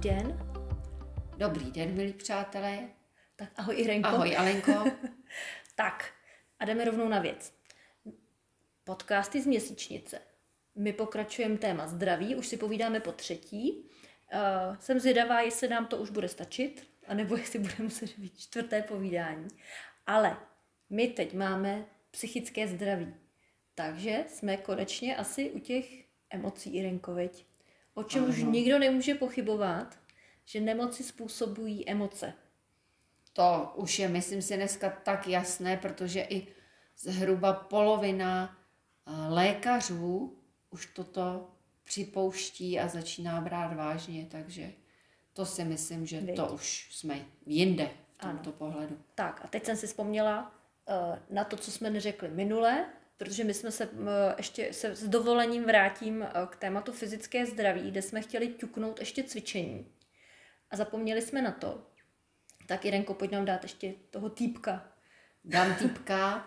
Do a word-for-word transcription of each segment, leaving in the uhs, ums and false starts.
den. Dobrý den, milí přátelé. Tak ahoj, Irenko. Ahoj, Alenko. Tak, a jdeme rovnou na věc. Podcasty z měsíčnice. My pokračujeme téma zdraví, už si povídáme po třetí. Uh, jsem zvědavá, jestli nám to už bude stačit, anebo jestli budeme muset být čtvrté povídání. Ale my teď máme psychické zdraví. Takže jsme konečně asi u těch emocí, Irenko, veď. O čem Aha. už nikdo nemůže pochybovat, že nemoci způsobují emoce. To už je, myslím si, dneska tak jasné, protože i zhruba polovina lékařů už toto připouští a začíná brát vážně, takže to si myslím, že Vědě. to už jsme jinde v tomto ano. pohledu. Tak a teď jsem si vzpomněla na to, co jsme neřekli minule, protože my jsme se ještě se s dovolením vrátím k tématu fyzické zdraví, kde jsme chtěli ťuknout ještě cvičení. A zapomněli jsme na to. Tak Irenko, pojď nám dát ještě toho týpka. Dám týpka.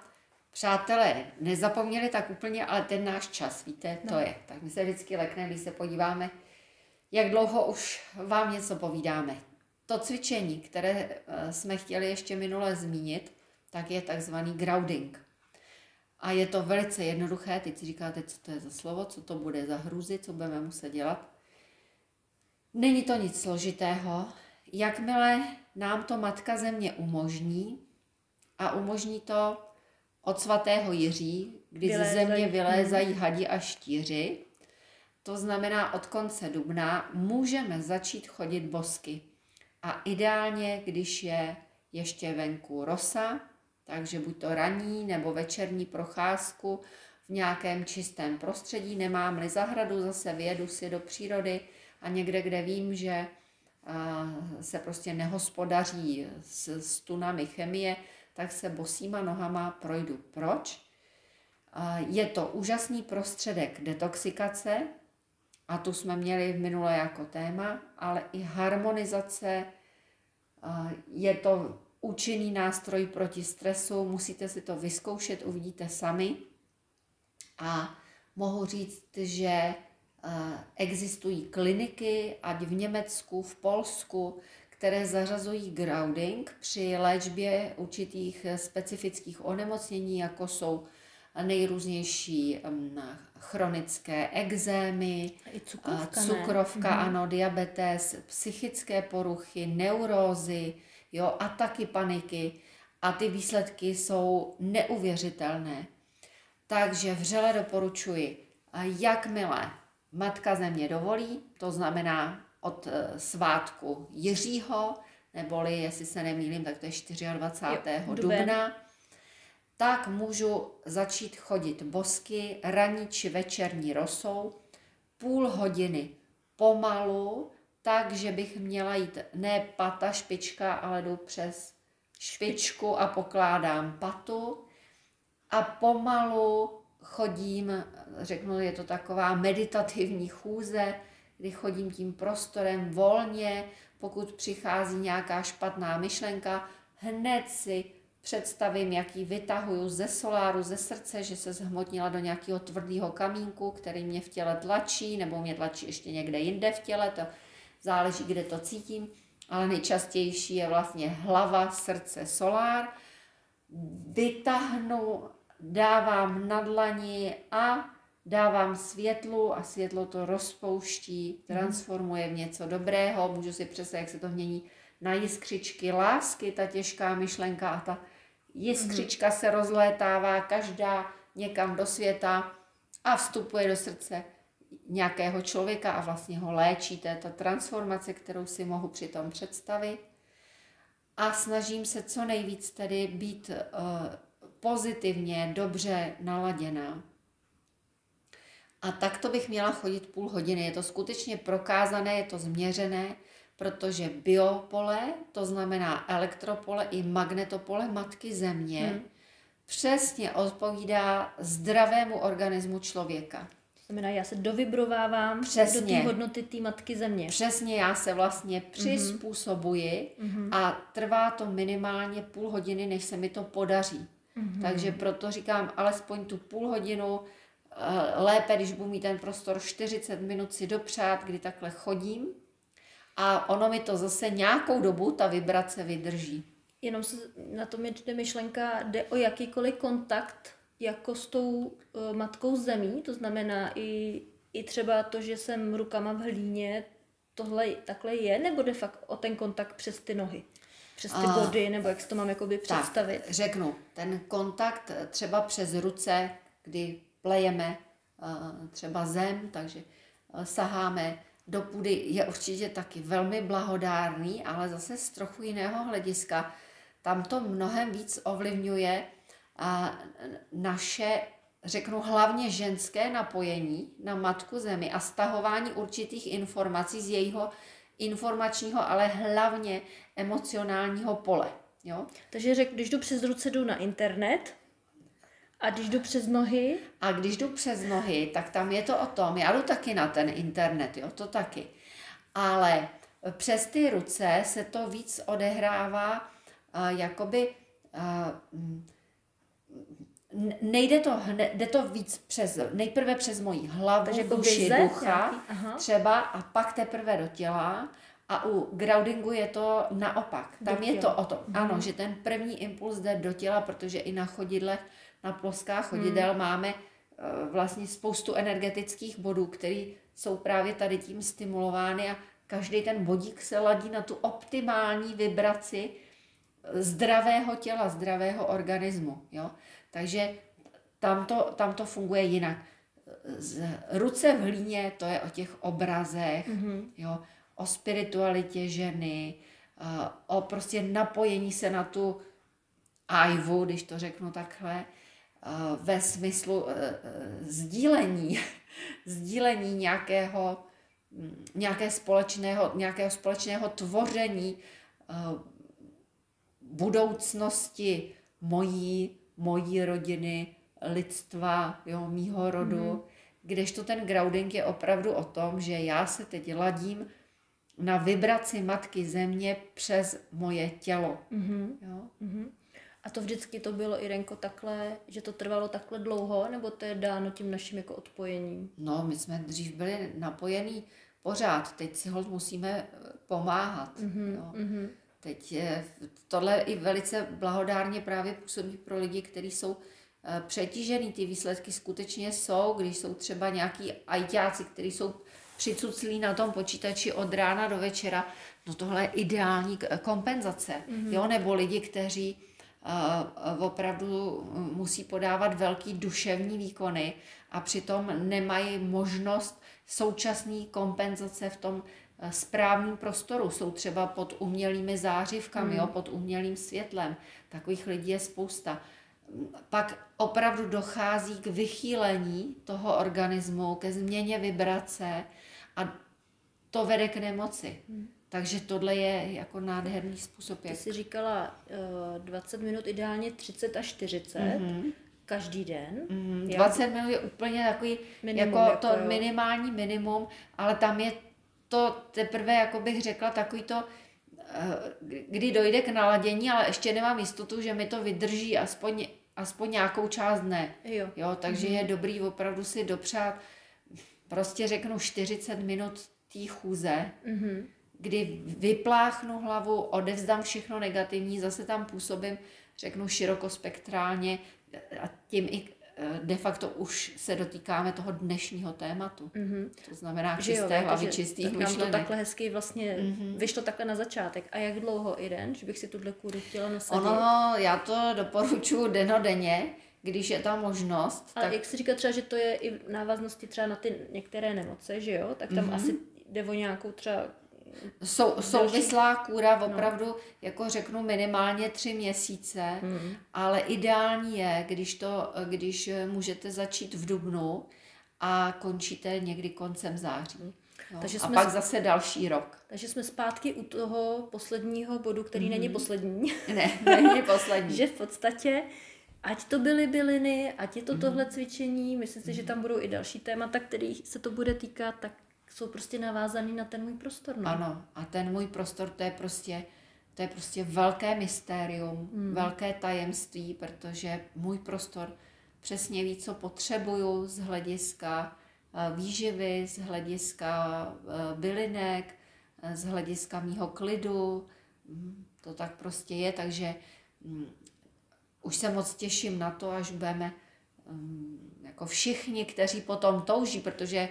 Přátelé, nezapomněli tak úplně, ale ten náš čas, víte, to no. je. Tak my se vždycky lekneme, když se podíváme, jak dlouho už vám něco povídáme. To cvičení, které jsme chtěli ještě minule zmínit, tak je takzvaný grounding. A je to velice jednoduché, teď si říkáte, co to je za slovo, co to bude za hrůzy, co budeme muset dělat. Není to nic složitého. Jakmile nám to Matka Země umožní, a umožní to od svatého Jiří, kdy vylézají. ze země vylézají hadi a štíři, to znamená od konce dubna, můžeme začít chodit bosky. A ideálně, když je ještě venku rosa, takže buď to ranní nebo večerní procházku v nějakém čistém prostředí, nemám-li zahradu, zase vyjedu si do přírody a někde, kde vím, že se prostě nehospodaří s, s tunami chemie, tak se bosýma nohama projdu. Proč? Je to úžasný prostředek detoxikace, a tu jsme měli v minule jako téma, ale i harmonizace, je to účinný nástroj proti stresu, musíte si to vyzkoušet, uvidíte sami. A mohu říct, že existují kliniky, ať v Německu, v Polsku, které zařazují grounding při léčbě určitých specifických onemocnění, jako jsou nejrůznější chronické ekzémy, cukrovka, cukrovka ano, diabetes, psychické poruchy, neurózy, jo, ataky paniky, a ty výsledky jsou neuvěřitelné. Takže vřele doporučuji, jakmile Matka Země dovolí, to znamená od svátku Jiřího, neboli, jestli se nemýlím, tak to je dvacátého čtvrtého dubna, tak můžu začít chodit bosky ranní či večerní rosou půl hodiny pomalu, takže bych měla jít ne pata špička, ale jdu přes špičku a pokládám patu a pomalu chodím, řeknu, je to taková meditativní chůze, kdy chodím tím prostorem volně, pokud přichází nějaká špatná myšlenka, hned si představím, jak ji vytahuju ze soláru, ze srdce, že se zhmotnila do nějakého tvrdého kamínku, který mě v těle tlačí, nebo mě tlačí ještě někde jinde v těle, to záleží, kde to cítím, ale nejčastější je vlastně hlava, srdce, solár. Vytahnu, dávám na dlani a dávám světlu a světlo to rozpouští, transformuje v něco dobrého. Můžu si představit, jak se to mění na jiskřičky lásky, ta těžká myšlenka, a ta jiskřička se rozlétává každá někam do světa a vstupuje do srdce nějakého člověka a vlastně ho léčí. To je ta transformace, kterou si mohu přitom představit. A snažím se co nejvíc tedy být uh, pozitivně, dobře naladěná. A takto bych měla chodit půl hodiny. Je to skutečně prokázané, je to změřené, protože biopole, to znamená elektropole i magnetopole Matky Země, hmm. přesně odpovídá zdravému organismu člověka. To znamená, já se dovibrovávám přesně do té hodnoty té Matky Země. Přesně, já se vlastně přizpůsobuji hmm. a trvá to minimálně půl hodiny, než se mi to podaří. Hmm. Takže proto říkám, alespoň tu půl hodinu, lépe, když budu mít ten prostor čtyřicet minut si dopřát, kdy takhle chodím. a ono mi to zase nějakou dobu, ta vibrace vydrží. Jenom se na tom jde myšlenka, jde o jakýkoliv kontakt jako s tou uh, matkou zemí, to znamená i, i třeba to, že jsem rukama v hlíně, tohle takhle je, nebo jde fakt o ten kontakt přes ty nohy, přes ty a, body, nebo jak si to mám jakoby představit? Tak, řeknu, ten kontakt třeba přes ruce, kdy plejeme uh, třeba zem, takže uh, saháme do půdy, je určitě taky velmi blahodárný, ale zase z trochu jiného hlediska. Tam to mnohem víc ovlivňuje a naše, řeknu hlavně ženské napojení na matku zemi a stahování určitých informací z jejího informačního, ale hlavně emocionálního pole. Jo? Takže řek, když jdu přes ruce, jdu na internet a když jdu přes nohy? A když jdu přes nohy, tak tam je to o tom, já jdu taky na ten internet, jo, to taky. Ale přes ty ruce se to víc odehrává uh, jakoby... Uh, nejde to, jde to víc přes, nejprve přes mojí hlavu, takže duši, jako ducha, třeba a pak teprve do těla a u groundingu je to naopak. Tam je to o tom, hmm. ano, že ten první impuls jde do těla, protože i na chodidlech, na ploskách chodidel hmm. máme vlastně spoustu energetických bodů, které jsou právě tady tím stimulovány a každý ten bodík se ladí na tu optimální vibraci zdravého těla, zdravého organismu, jo. Takže tam to, tam to funguje jinak. Z ruce v hlíně to je o těch obrazech, mm-hmm. jo, o spiritualitě ženy, o prostě napojení se na tu ajvu, když to řeknu takhle, ve smyslu sdílení, sdílení nějakého, nějaké společného, nějakého společného tvoření budoucnosti mojí, mojí rodiny, lidstva, jo, mýho rodu, mm. kdežto ten grounding je opravdu o tom, že já se teď ladím na vibraci matky země přes moje tělo. Mm-hmm. Jo? Mm-hmm. A to vždycky to bylo, Irenko, takhle, že to trvalo takhle dlouho, nebo to je dáno tím naším jako odpojením? No, my jsme dřív byli napojení pořád, teď si holt musíme pomáhat. Mm-hmm. Jo? Mm-hmm. Teď je, tohle i velice blahodárně právě působí pro lidi, kteří jsou e, přetížený. Ty výsledky skutečně jsou, když jsou třeba nějaký ajťáci, kteří jsou přicuclí na tom počítači od rána do večera. No tohle je ideální kompenzace. Mm-hmm. Jo? Nebo lidi, kteří e, opravdu musí podávat velký duševní výkony a přitom nemají možnost současné kompenzace v tom správným prostoru, jsou třeba pod umělými zářivkami, hmm. jo, pod umělým světlem. Takových lidí je spousta. Pak opravdu dochází k vychýlení toho organismu, ke změně vibrace a to vede k nemoci. Hmm. Takže tohle je jako nádherný způsob. Jak... Ty jsi říkala uh, dvacet minut, ideálně třicet až čtyřicet. Mm-hmm. Každý den. Mm, dvacet minut je úplně takový minimum, jako to jako, minimální minimum, ale tam je to teprve, jako bych řekla, takový to, kdy dojde k naladění, ale ještě nemám jistotu, že mi to vydrží aspoň, aspoň nějakou část dne. Jo. Jo, takže mm. je dobrý opravdu si dopřát, prostě řeknu čtyřicet minut té chůze, mm. kdy vypláchnu hlavu, odevzdám všechno negativní, zase tam působím, řeknu širokospektrálně a tím i de facto už se dotýkáme toho dnešního tématu. Mm-hmm. To znamená čisté hlavy, čistých myšlenek. Nám to takhle hezky vlastně mm-hmm. vyšlo takhle na začátek. A jak dlouho, Iren, že bych si tuhle kůru chtěla nasadit? Ono, já to doporučuji denodenně, když je ta možnost. A tak... jak si říká třeba, že to je i v návaznosti třeba na ty některé nemoce, že jo? Tak tam mm-hmm. asi jde o nějakou třeba... Sou, souvislá kůra opravdu, no. jako řeknu, minimálně tři měsíce, mm. ale ideální je, když, to, když můžete začít v dubnu a končíte někdy koncem září. Mm. No, takže a jsme pak zase další rok. Takže jsme zpátky u toho posledního bodu, který mm. není poslední. Ne, není poslední. Že v podstatě, ať to byly byliny, ať je to mm. tohle cvičení, myslím si, mm. že tam budou i další témata, kterých se to bude týkat, tak jsou prostě navázaný na ten můj prostor. No? Ano, a ten můj prostor, to je prostě, to je prostě velké mystérium, mm. velké tajemství, protože můj prostor přesně ví, co potřebuju z hlediska výživy, z hlediska bylinek, z hlediska mýho klidu. To tak prostě je, takže už se moc těším na to, až budeme jako všichni, kteří potom touží, protože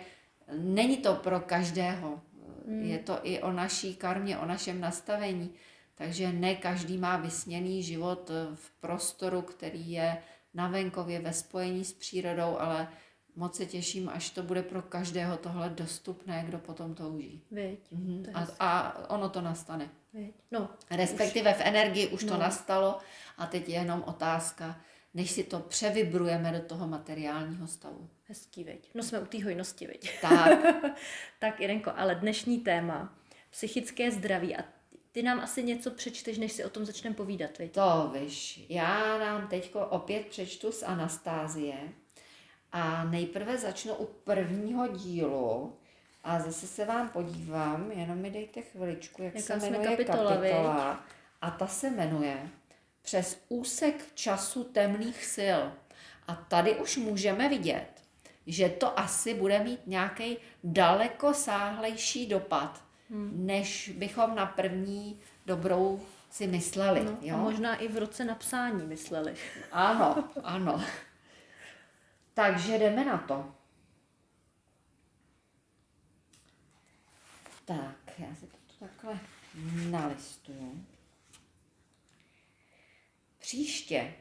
není to pro každého. Hmm. Je to i o naší karmě, o našem nastavení. Takže ne každý má vysněný život v prostoru, který je na venkově ve spojení s přírodou, ale moc se těším, až to bude pro každého tohle dostupné, kdo potom touží. Věď, mhm. to a, a ono to nastane. Věď. No, respektive už. V energii už no. to nastalo a teď je jenom otázka, než si to převibrujeme do toho materiálního stavu. Hezký, věď. No jsme u té hojnosti, věď. Tak. Tak, Irenko, ale dnešní téma, psychické zdraví a ty nám asi něco přečteš, než si o tom začneme povídat, viď? To víš, já nám teď opět přečtu z Anastasie a nejprve začnu u prvního dílu a zase se vám podívám, jenom mi dejte chviličku, jak Jaká se jmenuje kapitola, kapitola a ta se jmenuje Přes úsek času temných sil. A tady už můžeme vidět, že to asi bude mít nějaký dalekosáhlejší dopad, Hmm. než bychom na první dobrou si mysleli. No, jo? A možná i v roce napsání mysleli. Ano, ano. Takže jdeme na to. Tak, já si to takhle nalistuju. Příště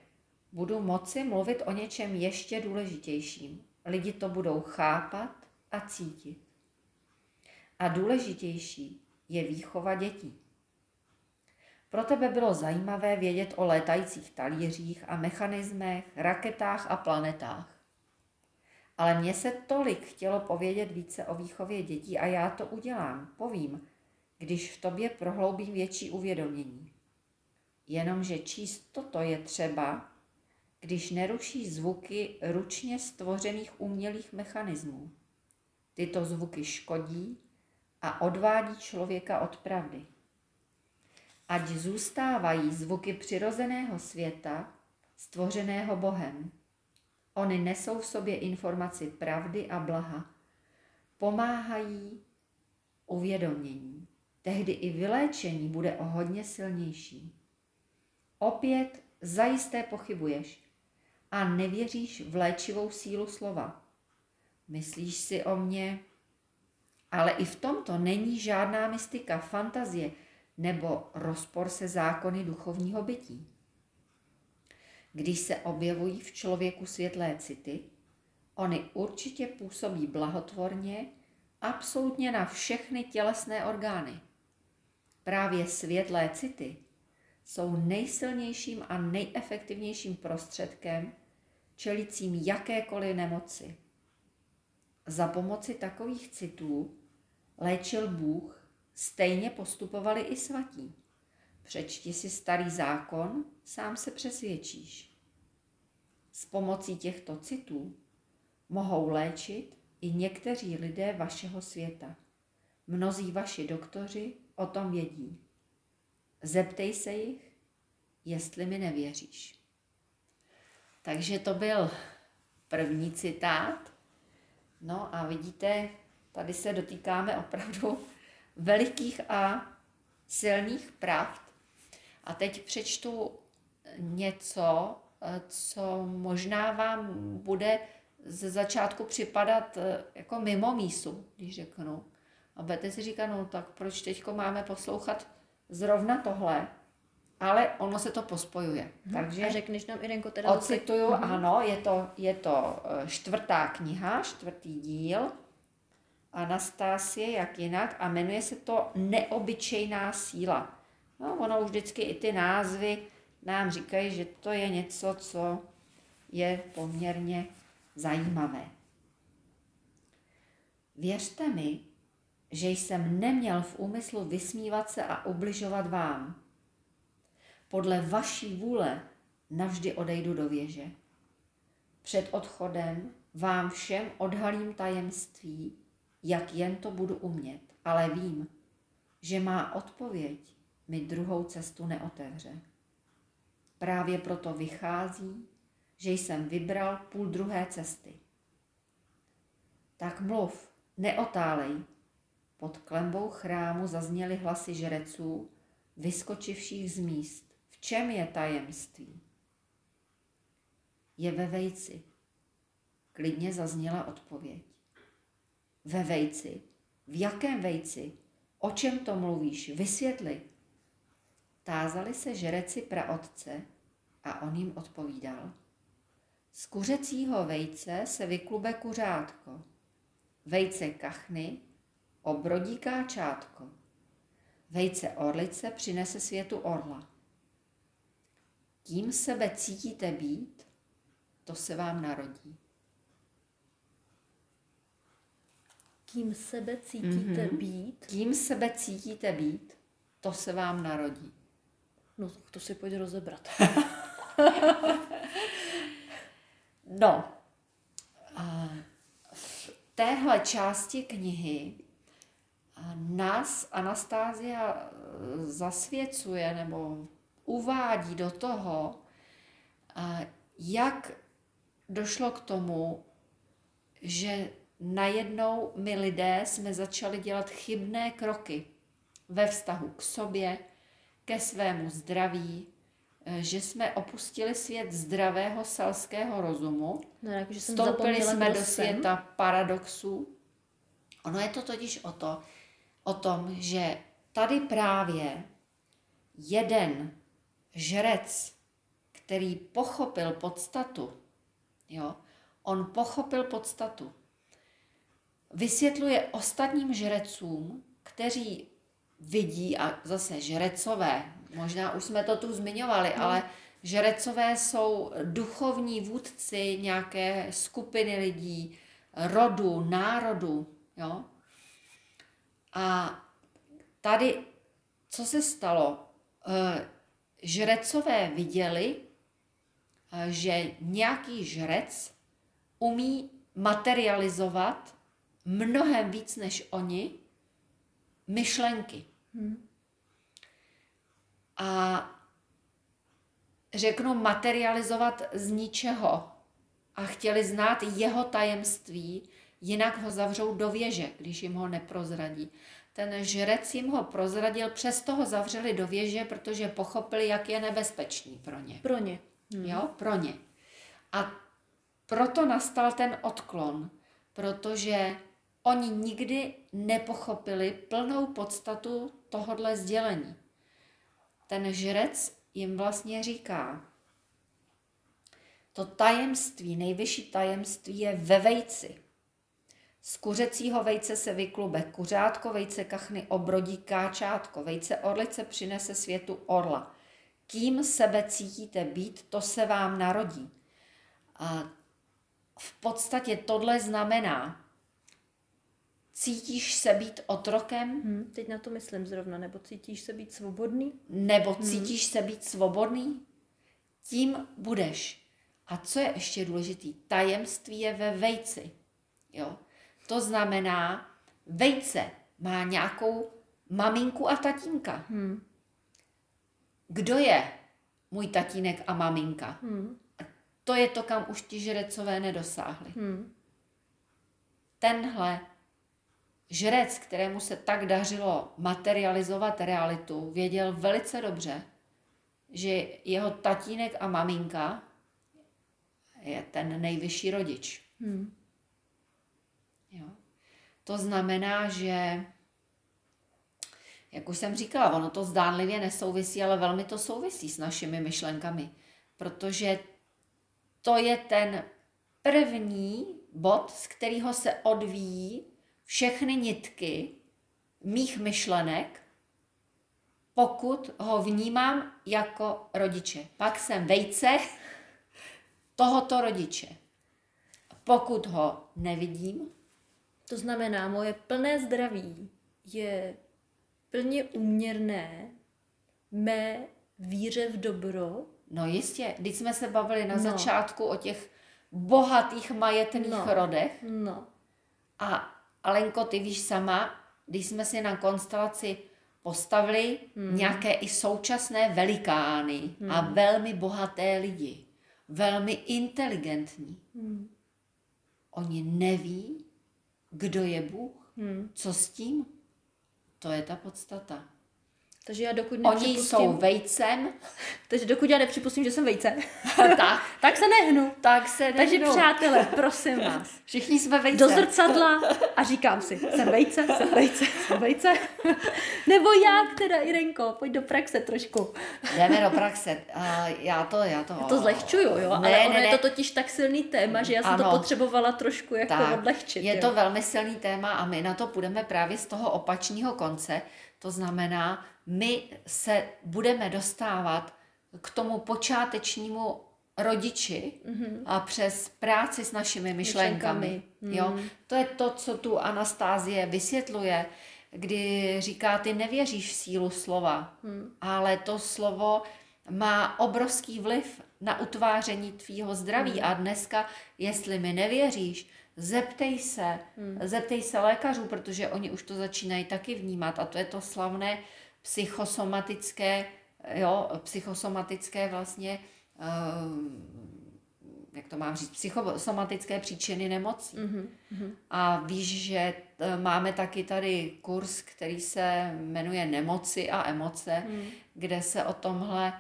budu moci mluvit o něčem ještě důležitějším. Lidi to budou chápat a cítit. A důležitější je výchova dětí. Pro tebe bylo zajímavé vědět o létajících talířích a mechanismech, raketách a planetách. Ale mně se tolik chtělo povědět více o výchově dětí a já to udělám, povím, když v tobě prohloubím větší uvědomění. Jenomže číst toto je třeba, když neruší zvuky ručně stvořených umělých mechanismů. Tyto zvuky škodí a odvádí člověka od pravdy. Ať zůstávají zvuky přirozeného světa, stvořeného Bohem. Ony nesou v sobě informaci pravdy a blaha. Pomáhají uvědomění. Tehdy i vyléčení bude o hodně silnější. Opět zajisté pochybuješ a nevěříš v léčivou sílu slova. Myslíš si o mně? Ale i v tomto není žádná mystika, fantazie nebo rozpor se zákony duchovního bytí. Když se objevují v člověku světlé city, ony určitě působí blahotvorně, absolutně na všechny tělesné orgány. Právě světlé city jsou nejsilnějším a nejefektivnějším prostředkem čelícím jakékoliv nemoci. Za pomoci takových citů léčil Bůh, stejně postupovali i svatí. Přečti si starý zákon, sám se přesvědčíš. S pomocí těchto citů mohou léčit i někteří lidé vašeho světa. Mnozí vaši doktoři o tom vědí. Zeptej se jich, jestli mi nevěříš. Takže to byl první citát. No a vidíte, tady se dotýkáme opravdu velikých a silných pravd. A teď přečtu něco, co možná vám bude ze začátku připadat jako mimo mísu, když řeknu. A budete si říkat, no tak proč teďko máme poslouchat zrovna tohle? Ale ono se to pospojuje. Hmm. Takže a řekneš nám, Irenko, teda ocituju, to... ano, je to, je to čtvrtá kniha, čtvrtý díl Anastasie, jak jinak, a jmenuje se to Neobyčejná síla. No, ono už vždycky i ty názvy nám říkají, že to je něco, co je poměrně zajímavé. Věřte mi, že jsem neměl v úmyslu vysmívat se a ubližovat vám. Podle vaší vůle navždy odejdu do věže. Před odchodem vám všem odhalím tajemství, jak jen to budu umět, ale vím, že má odpověď mi druhou cestu neotevře. Právě proto vychází, že jsem vybral půl druhé cesty. Tak mluv, neotálej, Pod klenbou chrámu zazněly hlasy žreců, vyskočivších z míst. V čem je tajemství? Je ve vejci. Klidně zazněla odpověď. Ve vejci? V jakém vejci? O čem to mluvíš? Vysvětli. Tázali se žreci praotce a on jim odpovídal. Z kuřecího vejce se vyklube kuřátko, vejce kachny obrodí káčátko, vejce orlice přinese světu orla. Kým sebe cítíte být, to se vám narodí. Kým sebe cítíte mm-hmm. být? Kým sebe cítíte být, to se vám narodí. No to si pojď rozebrat. No, v téhle části knihy nás Anastasia zasvěcuje nebo uvádí do toho, jak došlo k tomu, že najednou my lidé jsme začali dělat chybné kroky ve vztahu k sobě, ke svému zdraví, že jsme opustili svět zdravého selského rozumu, no, jako, vstoupili jsme do světa paradoxů. Ono je to totiž o, to, o tom, že tady právě jeden žrec, který pochopil podstatu, jo, on pochopil podstatu, vysvětluje ostatním žrecům, kteří vidí, a zase žrecové, možná už jsme to tu zmiňovali, no. ale žrecové jsou duchovní vůdci nějaké skupiny lidí, rodu, národu. Jo? A tady, co se stalo? Žrecové viděli, že nějaký žrec umí materializovat mnohem víc než oni myšlenky. Hmm. A řeknu materializovat z ničeho a chtěli znát jeho tajemství, jinak ho zavřou do věže, když jim ho neprozradí. Ten žrec jim ho prozradil, přesto ho zavřeli do věže, protože pochopili, jak je nebezpečný pro ně. Pro ně. Hmm. Jo, pro ně. A proto nastal ten odklon, protože oni nikdy nepochopili plnou podstatu tohodle sdělení. Ten žrec jim vlastně říká, to tajemství, nejvyšší tajemství je ve vejci. Z kuřecího vejce se vyklube kuřátko, vejce kachny obrodí káčátko, vejce orlice přinese světu orla. Kým sebe cítíte být, to se vám narodí. A v podstatě tohle znamená, cítíš se být otrokem? Hmm, teď na to myslím zrovna. Nebo cítíš se být svobodný? Nebo cítíš hmm. se být svobodný? Tím budeš. A co je ještě důležitý? Tajemství je ve vejci. Jo? To znamená, vejce má nějakou maminku a tatínka. Hmm. Kdo je můj tatínek a maminka? Hmm. A to je to, kam už ti žrecové nedosáhli. Hmm. Tenhle žrec, kterému se tak dařilo materializovat realitu, věděl velice dobře, že jeho tatínek a maminka je ten nejvyšší rodič. Hmm. Jo. To znamená, že, jak už jsem říkala, ono to zdánlivě nesouvisí, ale velmi to souvisí s našimi myšlenkami, protože to je ten první bod, z kterého se odvíjí všechny nitky mých myšlenek, pokud ho vnímám jako rodiče. Pak jsem vejce tohoto rodiče. Pokud ho nevidím. To znamená, moje plné zdraví je plně úměrné mé víře v dobro. No jistě, když jsme se bavili na no. začátku o těch bohatých majetných no. rodech. No. A Alenko, ty víš sama, když jsme si na konstelaci postavili hmm. nějaké i současné velikány hmm. a velmi bohaté lidi, velmi inteligentní. Hmm. Oni neví, kdo je Bůh, hmm. co s tím, To je ta podstata. Takže já dokud nepřipustím... Oni jsou vejcem. Takže dokud já nepřipustím, že jsem vejce, tak. tak se nehnu. Tak se nehnu. Takže přátelé, prosím vás. Všichni jsme vejce. Do zrcadla a říkám si, jsem vejce, jsem vejce, jsem vejce. Nebo jak teda, Irenko, pojď do praxe trošku. Jdeme do praxe. Uh, já to, já to... Já to zlehčuju, jo, ne, ale ne, ono ne. Je to totiž tak silný téma, že já jsem ano. to potřebovala trošku jako tak. odlehčit. Je jo. to velmi silný téma a my na to půjdeme právě z toho opačného konce. To znamená, my se budeme dostávat k tomu počátečnímu rodiči mm-hmm. a přes práci s našimi myšlenkami. myšlenkami. Jo? Mm. To je to, co tu Anastasie vysvětluje, kdy říká, ty nevěříš v sílu slova, mm. ale to slovo má obrovský vliv na utváření tvýho zdraví. Mm. A dneska, jestli mi nevěříš, Zeptej se, hmm. zeptej se lékařů, protože oni už to začínají taky vnímat a to je to slavné psychosomatické, jo, psychosomatické vlastně, jak to mám říct, psychosomatické příčiny nemocí. Hmm. Hmm. A víš, že máme taky tady kurz, který se jmenuje Nemoci a emoce, hmm. kde se o tomhle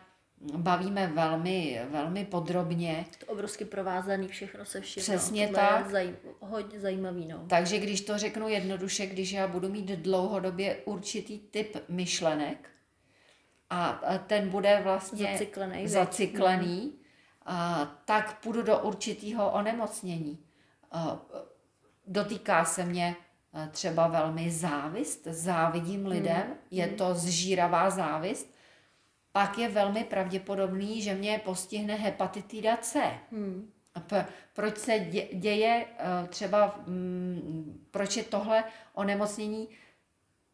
bavíme velmi, velmi podrobně. To obrovsky provázaný všechno se vším. Přesně no, tak. Zaj, hodně zajímavý. No. Takže když to řeknu jednoduše, když já budu mít dlouhodobě určitý typ myšlenek a ten bude vlastně zacyklený, zacyklený a, tak půjdu do určitého onemocnění. A, dotýká se mě třeba velmi závist, závidím lidem, hmm. je hmm. to zžíravá závist, pak je velmi pravděpodobný, že mě postihne hepatitida C. Hmm. P- proč se dě- děje třeba, m- proč je tohle onemocnění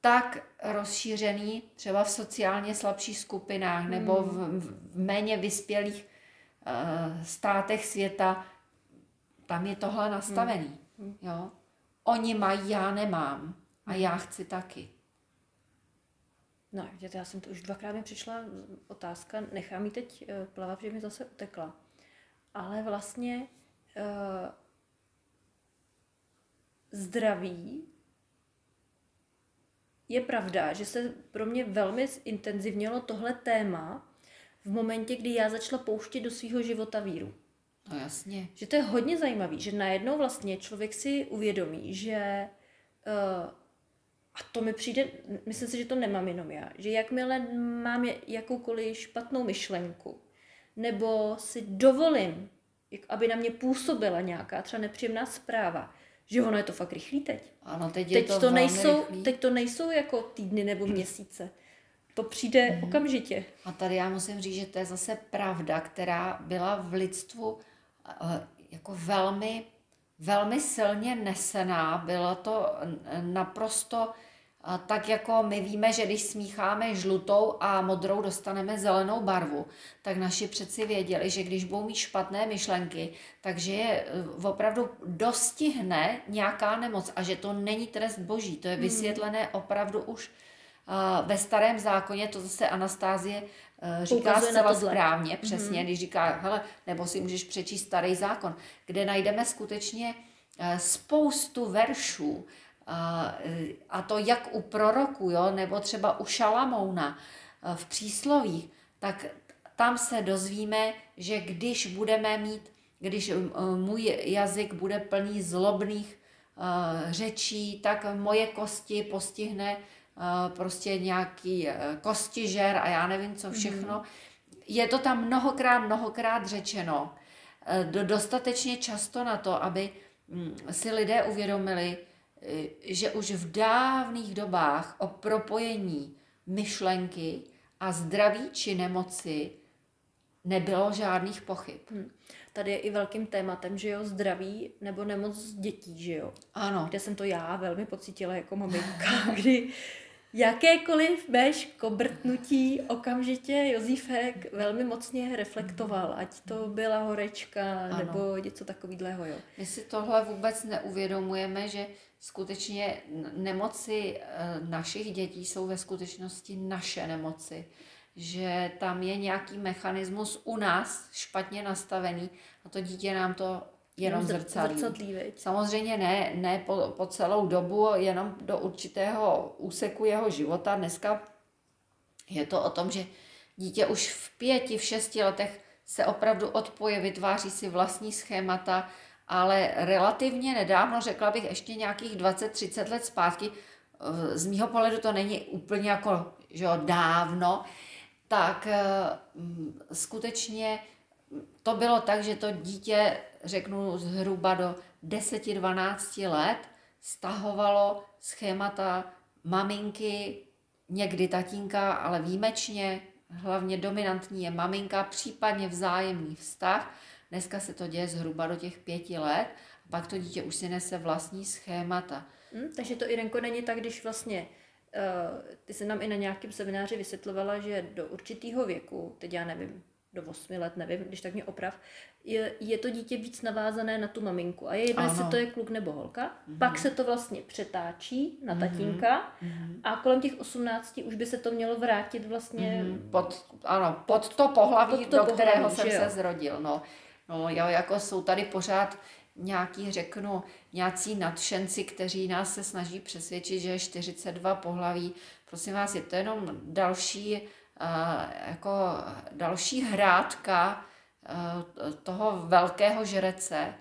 tak rozšířený třeba v sociálně slabších skupinách hmm. nebo v, v méně vyspělých uh, státech světa, tam je tohle nastavený. Hmm. Jo? Oni mají, já nemám a já chci taky. No, já jsem to už dvakrát mi přišla otázka, nechám ji teď plavat, že mi zase utekla. Ale vlastně eh, zdraví je pravda, že se pro mě velmi zintenzivnělo tohle téma v momentě, kdy já začala pouštět do svého života víru. No jasně. Že to je hodně zajímavé, že najednou vlastně člověk si uvědomí, že... Eh, A to mi přijde, myslím si, že to nemám jenom já, že jakmile mám jakoukoliv špatnou myšlenku, nebo si dovolím, aby na mě působila nějaká třeba nepříjemná zpráva, že ono je to fakt rychlý teď. Ano, teď je teď to, to nejsou, teď to nejsou jako týdny nebo měsíce. To přijde hmm. okamžitě. A tady já musím říct, že to je zase pravda, která byla v lidstvu jako velmi, velmi silně nesená. Bylo to naprosto... A tak jako my víme, že když smícháme žlutou a modrou, dostaneme zelenou barvu, tak naši přeci věděli, že když budou mít špatné myšlenky, takže je opravdu dostihne nějaká nemoc a že to není trest boží. To je vysvětlené opravdu už uh, ve starém zákoně, to zase Anastasie uh, říká zcela správně, přesně, mm-hmm. když říká, hele, nebo si můžeš přečíst starý zákon, kde najdeme skutečně uh, spoustu veršů, a to jak u proroků, jo, nebo třeba u Šalamouna v příslovích, tak tam se dozvíme, že když budeme mít, když můj jazyk bude plný zlobných uh, řečí, tak moje kosti postihne uh, prostě nějaký kostižer a já nevím co všechno. Mm-hmm. Je to tam mnohokrát, mnohokrát řečeno. Dostatečně často na to, aby si lidé uvědomili, že už v dávných dobách o propojení myšlenky a zdraví či nemoci nebylo žádných pochyb. Hmm. Tady je i velkým tématem, že jo, zdraví nebo nemoc dětí, že jo. Ano. Kde jsem to já velmi pocítila jako maminka, kdy jakékoliv méž kobrtnutí okamžitě Josífek velmi mocně reflektoval, ať to byla horečka ano. nebo něco takového. Jo. My si tohle vůbec neuvědomujeme, že skutečně nemoci našich dětí jsou ve skutečnosti naše nemoci. Že tam je nějaký mechanismus u nás špatně nastavený a to dítě nám to jenom zrcadlí. zrcadlí Samozřejmě ne, ne po, po celou dobu, jenom do určitého úseku jeho života. Dneska je to o tom, že dítě už v pěti, v šesti letech se opravdu odpoje, vytváří si vlastní schémata, ale relativně nedávno, řekla bych ještě nějakých dvacet třicet let zpátky, z mýho pohledu to není úplně jako že jo, dávno, tak skutečně to bylo tak, že to dítě, řeknu zhruba do deset dvanáct let, stahovalo schémata maminky, někdy tatínka, ale výjimečně, hlavně dominantní je maminka, případně vzájemný vztah. Dneska se to děje zhruba do těch pěti let, a pak to dítě už si nese vlastní schémata. Hmm, takže to, Irenko, není tak, když vlastně, uh, ty jsi nám i na nějakém semináři vysvětlovala, že do určitého věku, teď já nevím, do osmi let, nevím, když tak mě oprav, je, je to dítě víc navázané na tu maminku. A je jedno, jestli to je kluk nebo holka. Mm-hmm. Pak se to vlastně přetáčí na tatínka mm-hmm. a kolem těch osmnácti už by se to mělo vrátit vlastně... Mm-hmm. Pod, ano, pod to pohlaví, pod to do pohlaví, kterého jsem se zrodil. No, no jo, jako jsou tady pořád nějaký, řeknu, nějací nadšenci, kteří nás se snaží přesvědčit, že je čtyřicet dva pohlaví. Prosím vás, je to jenom další... Uh, jako další hrátka uh, toho velkého žerece,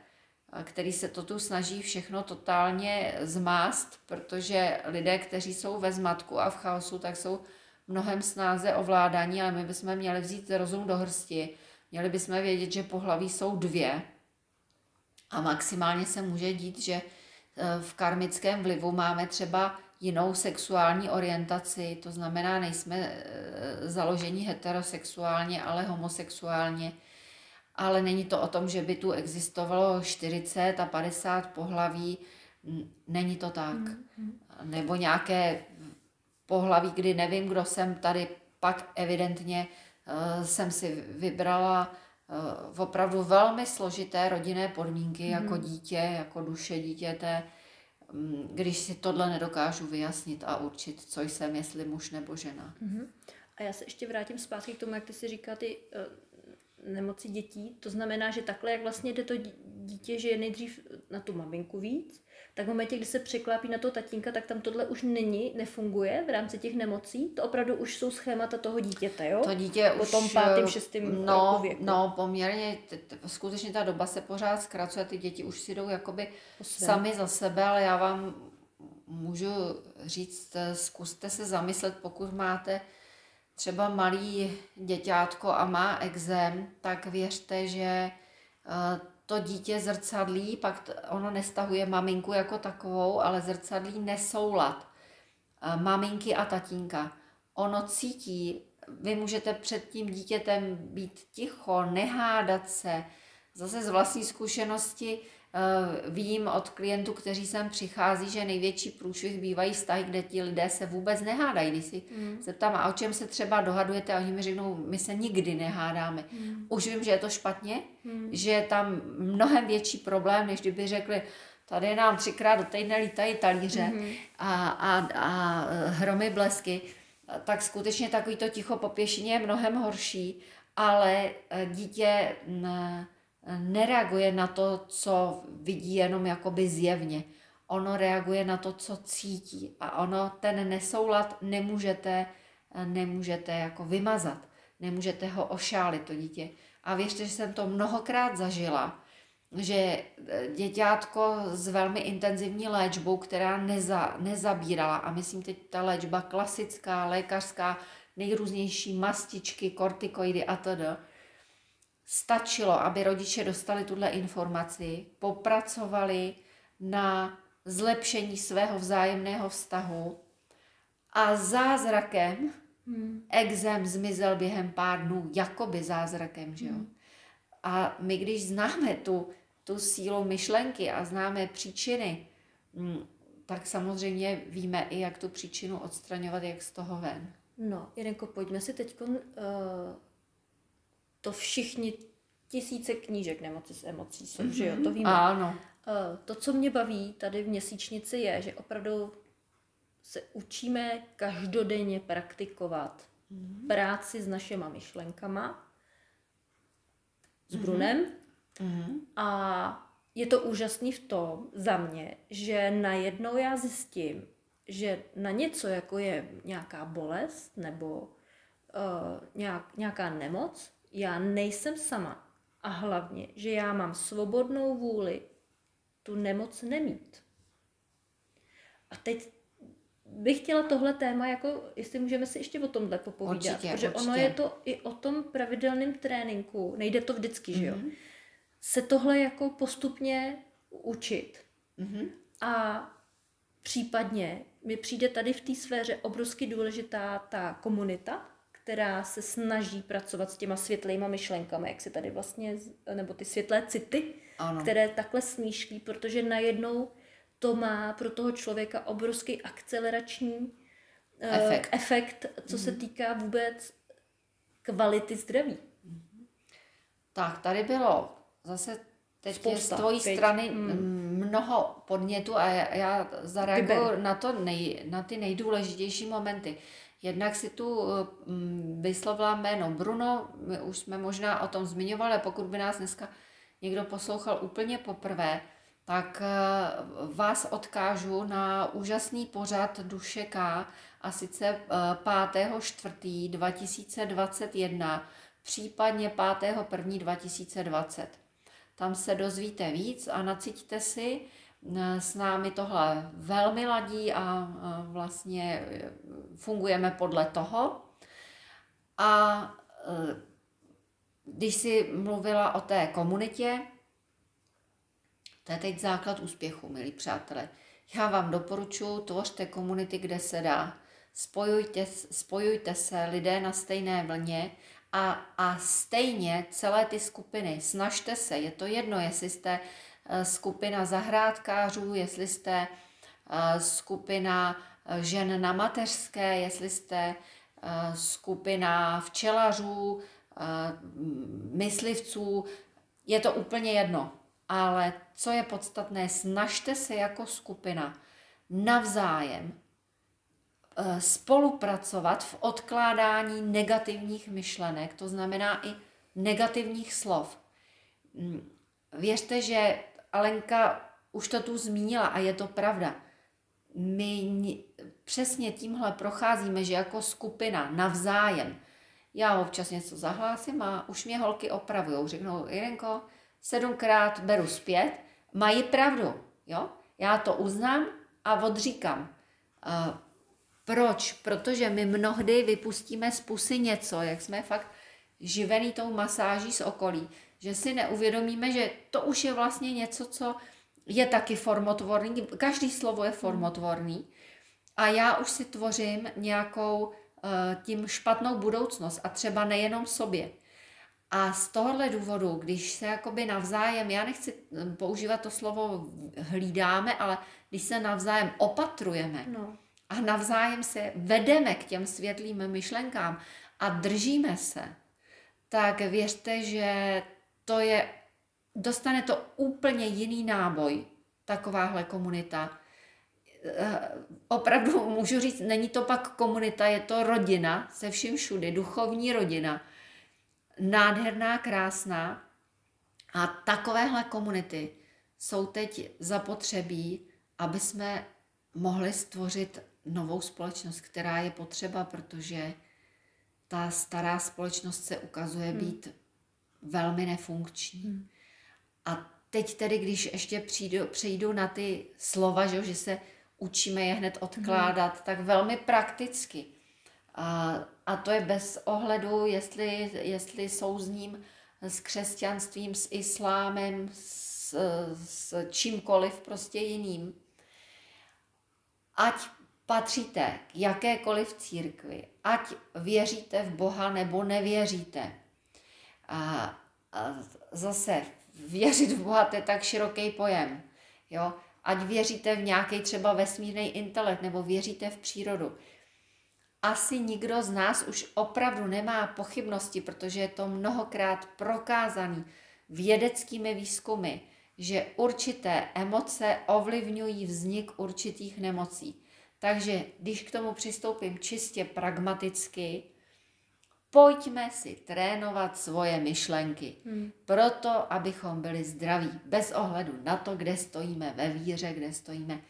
uh, který se to tu snaží všechno totálně zmást, protože lidé, kteří jsou ve zmatku a v chaosu, tak jsou mnohem snáze ovládání, ale my bychom měli vzít rozum do hrsti. Měli bychom vědět, že pohlaví jsou dvě a maximálně se může dít, že uh, v karmickém vlivu máme třeba jinou sexuální orientaci, to znamená, nejsme založeni heterosexuálně, ale homosexuálně. Ale není to o tom, že by tu existovalo čtyřicet a padesát pohlaví, není to tak. Mm-hmm. Nebo nějaké pohlaví, kdy nevím, kdo jsem tady, pak evidentně uh, jsem si vybrala uh, opravdu velmi složité rodinné podmínky mm-hmm. jako dítě, jako duše dítěte, když si tohle nedokážu vyjasnit a určit, co jsem, jestli muž nebo žena. Uh-huh. A já se ještě vrátím zpátky k tomu, jak ty si říká ty uh, nemoci dětí. To znamená, že takhle, jak vlastně jde to dítě, že je nejdřív na tu maminku víc, tak v momentě, kdy se překlápí na toho tatínka, tak tam tohle už není, nefunguje v rámci těch nemocí. To opravdu už jsou schémata toho dítěte, jo? To dítě po už... Po tom pátým, šestým no, roku věku. No, poměrně, t- t- skutečně ta doba se pořád zkracuje, ty děti už si jdou jakoby sami za sebe, ale já vám můžu říct, zkuste se zamyslet, pokud máte třeba malý děťátko a má exém, tak věřte, že... Uh, to dítě zrcadlí, pak ono nestahuje maminku jako takovou, ale zrcadlí nesoulad maminky a tatínka. Ono cítí, vy můžete před tím dítětem být ticho, nehádat se. Zase z vlastní zkušenosti vím od klientů, kteří sem přichází, že největší průšvih bývají vztahy, kde ti lidé se vůbec nehádají. Když si mm. zeptám, a o čem se třeba dohadujete, a oni mi řeknou, my se nikdy nehádáme. Mm. Už vím, že je to špatně, mm. že je tam mnohem větší problém, než kdyby řekli, tady nám třikrát do týdne lítají talíře mm. a, a, a hromy blesky. Tak skutečně takovýto ticho po pěšině je mnohem horší, ale dítě... M, nereaguje na to, co vidí jenom jakoby zjevně. Ono reaguje na to, co cítí. A ono ten nesoulad nemůžete, nemůžete jako vymazat. Nemůžete ho ošálit, to dítě. A věřte, že jsem to mnohokrát zažila, že děťátko s velmi intenzivní léčbou, která neza, nezabírala, a myslím teď ta léčba klasická, lékařská, nejrůznější mastičky, kortikoidy a atd., stačilo, aby rodiče dostali tuhle informaci, popracovali na zlepšení svého vzájemného vztahu a zázrakem hmm. exém zmizel během pár dnů, jakoby zázrakem, že jo. Hmm. A my, když známe tu, tu sílu myšlenky a známe příčiny, hmm, tak samozřejmě víme i, jak tu příčinu odstraňovat, jak z toho ven. No, Irenko, pojďme si teď uh... to všichni tisíce knížek Nemoci s emocí jsou, mm-hmm. že jo, to víme. Ano. To, co mě baví tady v Měsíčnici, je, že opravdu se učíme každodenně praktikovat mm-hmm. práci s našima myšlenkama, s Brunem mm-hmm. a je to úžasný v tom za mě, že najednou já zjistím, že na něco, jako je nějaká bolest nebo uh, nějak, nějaká nemoc, já nejsem sama. A hlavně, že já mám svobodnou vůli tu nemoc nemít. A teď bych chtěla tohle téma, jako, jestli můžeme si ještě o tomhle popovídat. Určitě, protože určitě. Ono je to i o tom pravidelném tréninku, nejde to vždycky, mm-hmm. že jo? Se tohle jako postupně učit. Mm-hmm. A případně mi přijde tady v té sféře obrovsky důležitá ta komunita, která se snaží pracovat s těma světlejma myšlenkami, jak se tady vlastně, nebo ty světlé city, ano. které takhle smýšlí, protože najednou to má pro toho člověka obrovský akcelerační efekt, uh, efekt co mm-hmm. se týká vůbec kvality zdraví. Mm-hmm. Tak, tady bylo zase teď Spousta, z tvojí teď. strany mm. mnoho podnětů a já, já zareaguju na, to nej, na ty nejdůležitější momenty. Jednak si tu mm, vyslovila jméno Bruno, my už jsme možná o tom zmiňovali, pokud by nás dneska někdo poslouchal úplně poprvé, tak vás odkážu na úžasný pořad Duše K, a sice pátého čtvrtého dva tisíce dvacet jedna, případně pátého prvního dva tisíce dvacet. Tam se dozvíte víc a nacítíte si, s námi tohle velmi ladí a vlastně fungujeme podle toho. A když jsi mluvila o té komunitě, to je teď základ úspěchu, milí přátelé. Já vám doporučuji, tvořte komunity, kde se dá. Spojujte, spojujte se lidé na stejné vlně a, a stejně celé ty skupiny. Snažte se, je to jedno, jestli jste skupina zahrádkářů, jestli jste skupina žen na mateřské, jestli jste skupina včelařů, myslivců, je to úplně jedno. Ale co je podstatné, snažte se jako skupina navzájem spolupracovat v odkládání negativních myšlenek, to znamená i negativních slov. Věřte, že Alenka už to tu zmínila a je to pravda. My přesně tímhle procházíme, že jako skupina navzájem. Já občas něco zahlásím a už mě holky opravujou. Řeknou, Jirenko, sedmkrát beru zpět, mají pravdu, jo? Já to uznám a odříkám. Uh, proč? Protože my mnohdy vypustíme z pusy něco, jak jsme fakt živený tou masáží z okolí, že si neuvědomíme, že to už je vlastně něco, co je taky formotvorný, každý slovo je formotvorný a já už si tvořím nějakou uh, tím špatnou budoucnost a třeba nejenom sobě. A z tohohle důvodu, když se jakoby navzájem, já nechci používat to slovo hlídáme, ale když se navzájem opatrujeme no. a navzájem se vedeme k těm světlým myšlenkám a držíme se, tak věřte, že to je, dostane to úplně jiný náboj, takováhle komunita. Opravdu můžu říct, není to pak komunita, je to rodina se vším všudy, duchovní rodina. Nádherná, krásná a takovéhle komunity jsou teď zapotřebí, aby jsme mohli stvořit novou společnost, která je potřeba, protože ta stará společnost se ukazuje být hmm. velmi nefunkční. Hmm. A teď tedy, když ještě přijdu, přejdu na ty slova, že, že se učíme je hned odkládat, hmm. tak velmi prakticky. A, a to je bez ohledu, jestli, jestli souzním s křesťanstvím, s islámem, s, s čímkoliv prostě jiným. Ať patříte k jakékoliv církvi, ať věříte v Boha nebo nevěříte. A, a zase věřit v Boha, to je tak široký pojem. Jo? Ať věříte v nějaký třeba vesmírný intelekt nebo věříte v přírodu. Asi nikdo z nás už opravdu nemá pochybnosti, protože je to mnohokrát prokázaný vědeckými výzkumy, že určité emoce ovlivňují vznik určitých nemocí. Takže když k tomu přistoupím čistě pragmaticky, Pojďme si trénovat svoje myšlenky, hmm. proto, abychom byli zdraví, bez ohledu na to, kde stojíme ve víře, kde stojíme.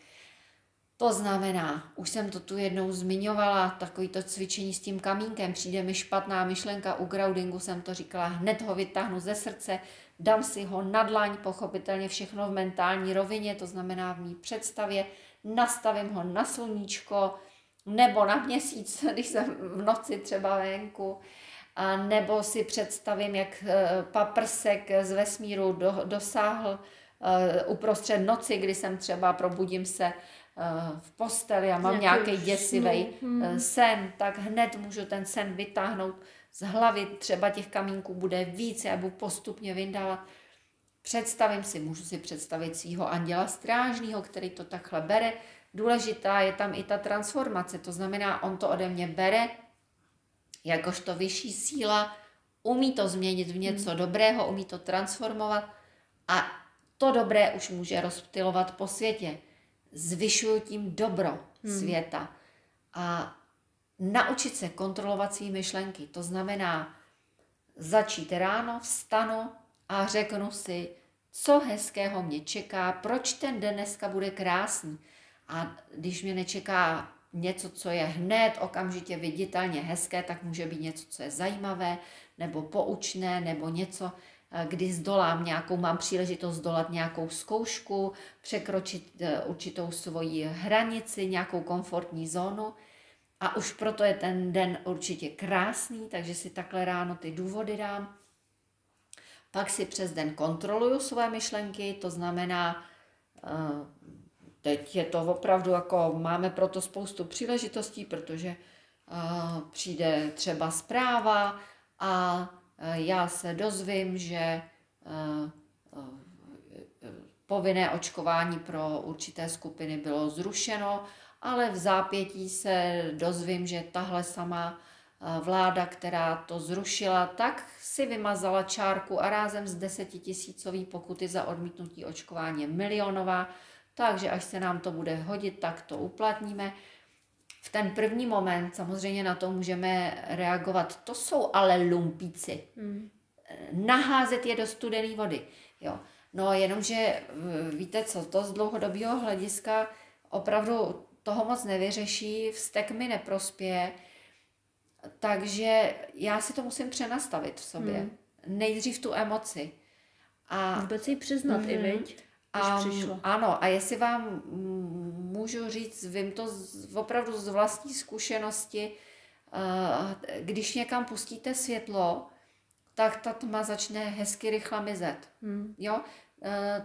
To znamená, už jsem to tu jednou zmiňovala, takový to cvičení s tím kamínkem, přijde mi špatná myšlenka, u groundingu jsem to říkala, hned ho vytáhnu ze srdce, dám si ho na dlaň, pochopitelně všechno v mentální rovině, to znamená v mý představě, nastavím ho na sluníčko, nebo na měsíc, když jsem v noci třeba venku, a nebo si představím, jak paprsek z vesmíru do, dosáhl uh, uprostřed noci, kdy jsem třeba probudím se uh, v posteli a mám nějaký, nějaký děsivý hmm. sen, tak hned můžu ten sen vytáhnout z hlavy, třeba těch kamínků bude víc, já budu postupně vyndávat. Představím si, můžu si představit svýho anděla strážného, který to takhle bere. Důležitá je tam i ta transformace, to znamená, on to ode mě bere, jakožto vyšší síla, umí to změnit v něco hmm. dobrého, umí to transformovat a to dobré už může rozptylovat po světě. Zvyšuju tím dobro hmm. světa a naučit se kontrolovat svý myšlenky, to znamená začít ráno, vstanu a řeknu si, co hezkého mě čeká, proč ten den dneska bude krásný. A když mě nečeká něco, co je hned, okamžitě viditelně hezké, tak může být něco, co je zajímavé, nebo poučné, nebo něco, kdy zdolám nějakou, mám příležitost zdolat nějakou zkoušku, překročit určitou svoji hranici, nějakou komfortní zónu. A už proto je ten den určitě krásný, takže si takhle ráno ty důvody dám. Pak si přes den kontroluju svoje myšlenky, to znamená... Teď je to opravdu jako, máme proto spoustu příležitostí, protože uh, přijde třeba zpráva a uh, já se dozvím, že uh, uh, povinné očkování pro určité skupiny bylo zrušeno, ale v zápětí se dozvím, že tahle sama uh, vláda, která to zrušila, tak si vymazala čárku a rázem z desetitisícový pokuty za odmítnutí očkování je milionová. Takže až se nám to bude hodit, tak to uplatníme. V ten první moment samozřejmě na to můžeme reagovat. To jsou ale lumpíci. Mm. Naházet je do studené vody. Jo. No jenomže víte co, to z dlouhodobého hlediska opravdu toho moc nevyřeší, vztek mi neprospěje, takže já si to musím přenastavit v sobě. Mm. Nejdřív tu emoci. A vůbec ji přiznat mm. i, viď? A, ano, a jestli vám můžu říct, vím to z, opravdu z vlastní zkušenosti, když někam pustíte světlo, tak ta tma začne hezky rychle mizet. Hmm. Jo?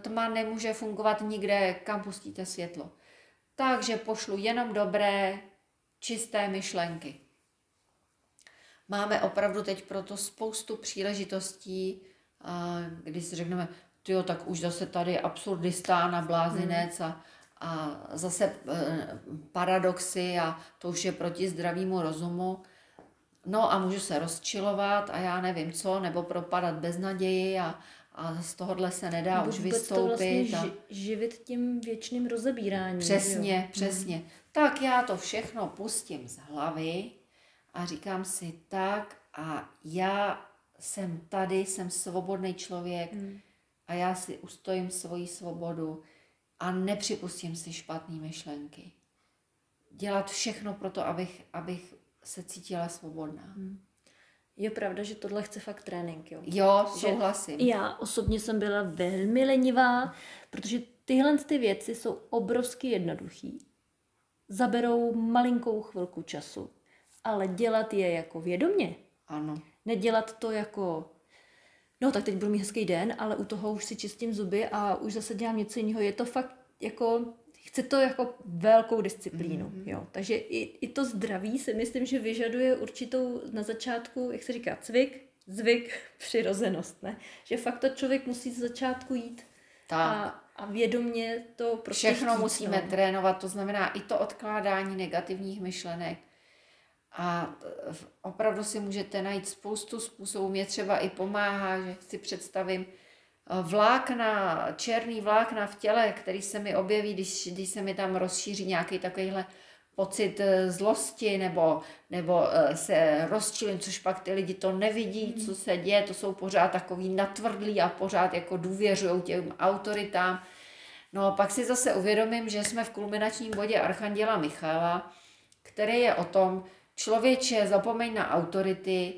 Tma nemůže fungovat nikde, kam pustíte světlo. Takže pošlu jenom dobré, čisté myšlenky. Máme opravdu teď proto spoustu příležitostí, když si řekneme, tyjo, tak už zase tady absurdistán a blázinec hmm. a, a zase e, paradoxy a to už je proti zdravému rozumu. No a můžu se rozčilovat a já nevím co, nebo propadat beznaději a, a z tohohle se nedá nebo už vystoupit. To vlastně a... živit tím věčným rozebíráním. Přesně, jo? přesně. Hmm. Tak já to všechno pustím z hlavy a říkám si tak a já jsem tady, jsem svobodný člověk, hmm. a já si ustojím svoji svobodu a nepřipustím si špatné myšlenky. Dělat všechno pro to, abych, abych se cítila svobodná. Hmm. Je pravda, že tohle chce fakt trénink, jo? Jo, souhlasím. Že já osobně jsem byla velmi lenivá, protože tyhle ty věci jsou obrovsky jednoduchý. Zaberou malinkou chvilku času, ale dělat je jako vědomě. Ano. Nedělat to jako... No tak teď budu mít hezký den, ale u toho už si čistím zuby a už zase dělám něco jiného. Je to fakt jako, chce to jako velkou disciplínu, mm-hmm. jo. Takže i, i to zdraví si myslím, že vyžaduje určitou na začátku, jak se říká, cvik, zvyk, přirozenost, ne? Že fakt to člověk musí z začátku jít a, a vědomě to prostě všechno chtít, musíme no. trénovat, to znamená i to odkládání negativních myšlenek. A opravdu si můžete najít spoustu způsobů. Mě třeba i pomáhá, že si představím vlákna, černý vlákna v těle, který se mi objeví, když, když se mi tam rozšíří nějaký takovýhle pocit zlosti nebo, nebo se rozčilím, což pak ty lidi to nevidí, co se děje, to jsou pořád takový natvrdlí a pořád jako důvěřují těm autoritám. No a pak si zase uvědomím, že jsme v kulminačním bodě Archanděla Michaela, který je o tom, člověče, zapomeň na autority,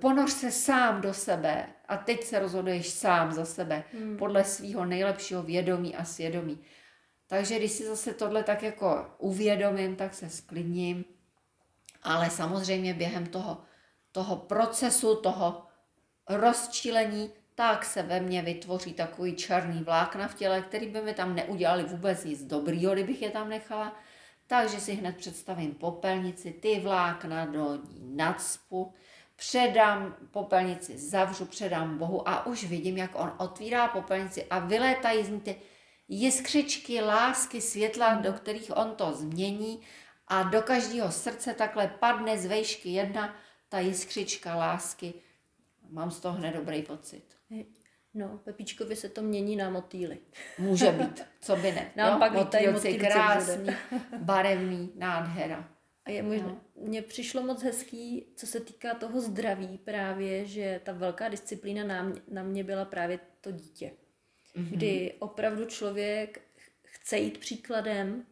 ponoř se sám do sebe a teď se rozhoduješ sám za sebe hmm. podle svého nejlepšího vědomí a svědomí. Takže když si zase tohle tak jako uvědomím, tak se sklidním, ale samozřejmě během toho, toho procesu, toho rozčilení, tak se ve mně vytvoří takový černý vlákna v těle, který by mi tam neudělali vůbec nic dobrýho, kdybych je tam nechala. Takže si hned představím popelnici, ty vlákna do ní nacpu, předám popelnici, zavřu, předám Bohu a už vidím, jak on otvírá popelnici a vylétají z ní ty jiskřičky lásky, světla, do kterých on to změní a do každého srdce takhle padne z vejšky jedna ta jiskřička lásky. Mám z toho hned dobrý pocit. No, Pepičkovi se to mění na motýly. Může být, co by ne. Nám no, pak motýlci krásný, barevný, nádhera. A je možná, no. Mně přišlo moc hezký, co se týká toho zdraví právě, že ta velká disciplína na mě, na mě byla právě to dítě. Mm-hmm. Kdy opravdu člověk chce jít příkladem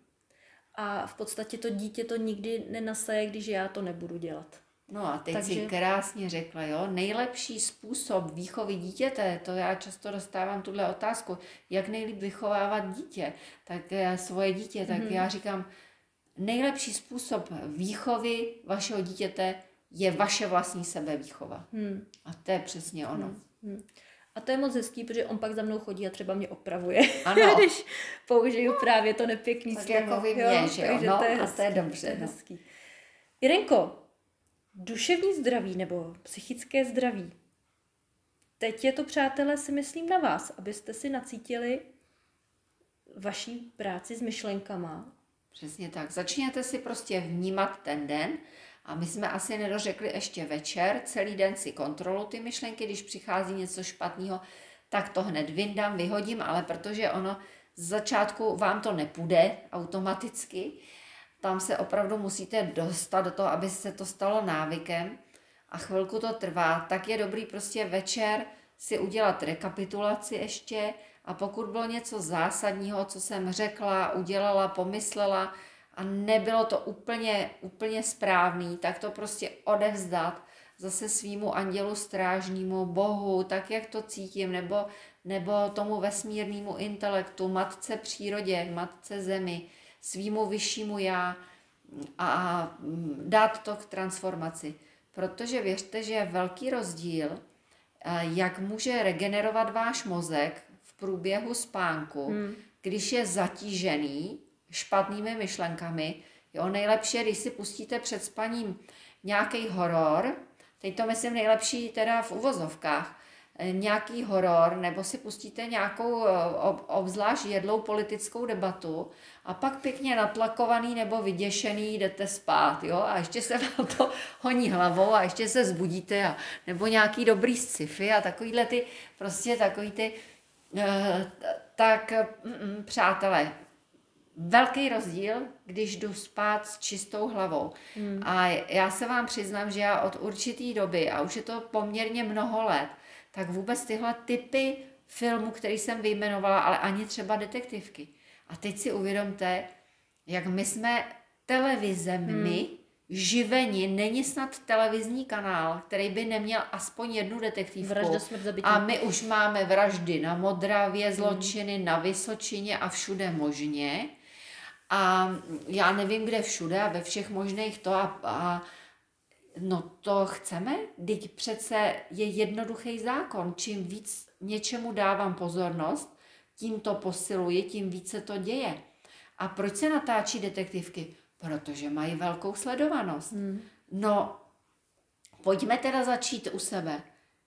a v podstatě to dítě to nikdy nenasaje, když já to nebudu dělat. No a teď Takže... si krásně řekla, jo, nejlepší způsob výchovy dítěte, to já často dostávám tuhle otázku, jak nejlíp vychovávat dítě, tak svoje dítě, tak hmm. já říkám, nejlepší způsob výchovy vašeho dítěte je vaše vlastní sebevýchova. Hmm. A to je přesně ono. Hmm. Hmm. A to je moc hezký, protože on pak za mnou chodí a třeba mě opravuje, ano. Když použiju právě to nepěkný tak slovo. Tak jako vy mě, že jo, no, to je hezký, a to je dobře. To je hezký. No. Jirenko, duševní zdraví nebo psychické zdraví. Teď je to, přátelé, si myslím na vás, abyste si nacítili vaší práci s myšlenkama. Přesně tak. Začněte si prostě vnímat ten den a my jsme asi nedořekli ještě večer. Celý den si kontrolu ty myšlenky, když přichází něco špatného, tak to hned vyndám, vyhodím, ale protože ono z začátku vám to nepůjde automaticky, tam se opravdu musíte dostat do toho, aby se to stalo návykem a chvilku to trvá, tak je dobrý prostě večer si udělat rekapitulaci ještě a pokud bylo něco zásadního, co jsem řekla, udělala, pomyslela a nebylo to úplně, úplně správný, tak to prostě odevzdat zase svýmu andělu strážnímu, Bohu, tak jak to cítím, nebo, nebo tomu vesmírnému intelektu, matce přírodě, matce zemi, svýmu vyššímu já a dát to k transformaci. Protože věřte, že je velký rozdíl, jak může regenerovat váš mozek v průběhu spánku, hmm. když je zatížený špatnými myšlenkami. Jo, nejlepší je, když si pustíte před spaním nějaký horor, teď to myslím nejlepší teda v uvozovkách, nějaký horor, nebo si pustíte nějakou ob, obzvlášť jedlou politickou debatu a pak pěkně natlakovaný nebo vyděšený jdete spát, jo, a ještě se vám to honí hlavou a ještě se zbudíte a, nebo nějaký dobrý sci-fi a takovýhle ty, prostě takový ty tak, přátelé, velký rozdíl, když jdu spát s čistou hlavou. A já se vám přiznám, že já od určitý doby, a už je to poměrně mnoho let, tak vůbec tyhle typy filmů, který jsem vyjmenovala, ale ani třeba detektivky. A teď si uvědomte, jak my jsme televizemi hmm. živeni, není snad televizní kanál, který by neměl aspoň jednu detektivku. Vražda, smrt, zabití. A my už máme vraždy na Modravě, zločiny hmm. na Vysočině a všude možně. A já nevím, kde všude a ve všech možných to a... a no to chceme, teď přece je jednoduchý zákon, čím víc něčemu dávám pozornost, tím to posiluji, tím více to děje. A proč se natáčí detektivky? Protože mají velkou sledovanost. Hmm. No, pojďme teda začít u sebe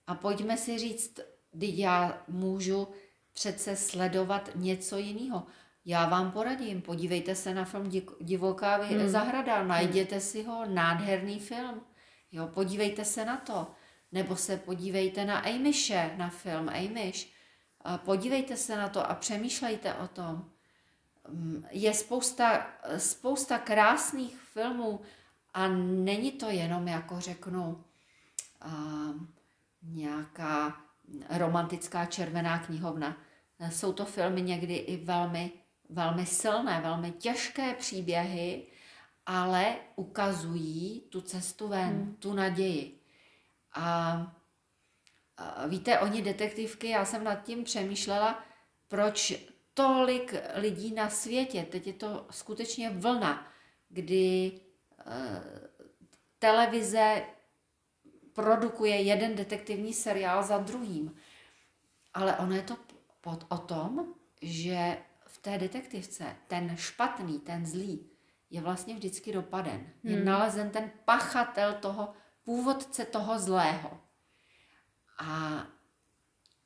a pojďme si říct, když já můžu přece sledovat něco jiného. Já vám poradím, podívejte se na film Divoká hmm. zahrada, najděte hmm. si ho, nádherný film. Jo, podívejte se na to. Nebo se podívejte na Amishe, na film Amish. Podívejte se na to a přemýšlejte o tom. je spousta, spousta krásných filmů a není to jenom, jako řeknu, uh, nějaká romantická červená knihovna. Jsou to filmy někdy i velmi, velmi silné, velmi těžké příběhy, ale ukazují tu cestu ven, hmm. tu naději. A víte, oni detektivky, já jsem nad tím přemýšlela, proč tolik lidí na světě, teď je to skutečně vlna, kdy eh, televize produkuje jeden detektivní seriál za druhým. Ale ono je to pod, o tom, že v té detektivce ten špatný, ten zlý, je vlastně vždycky dopaden. Je hmm. nalezen ten pachatel toho, původce toho zlého. A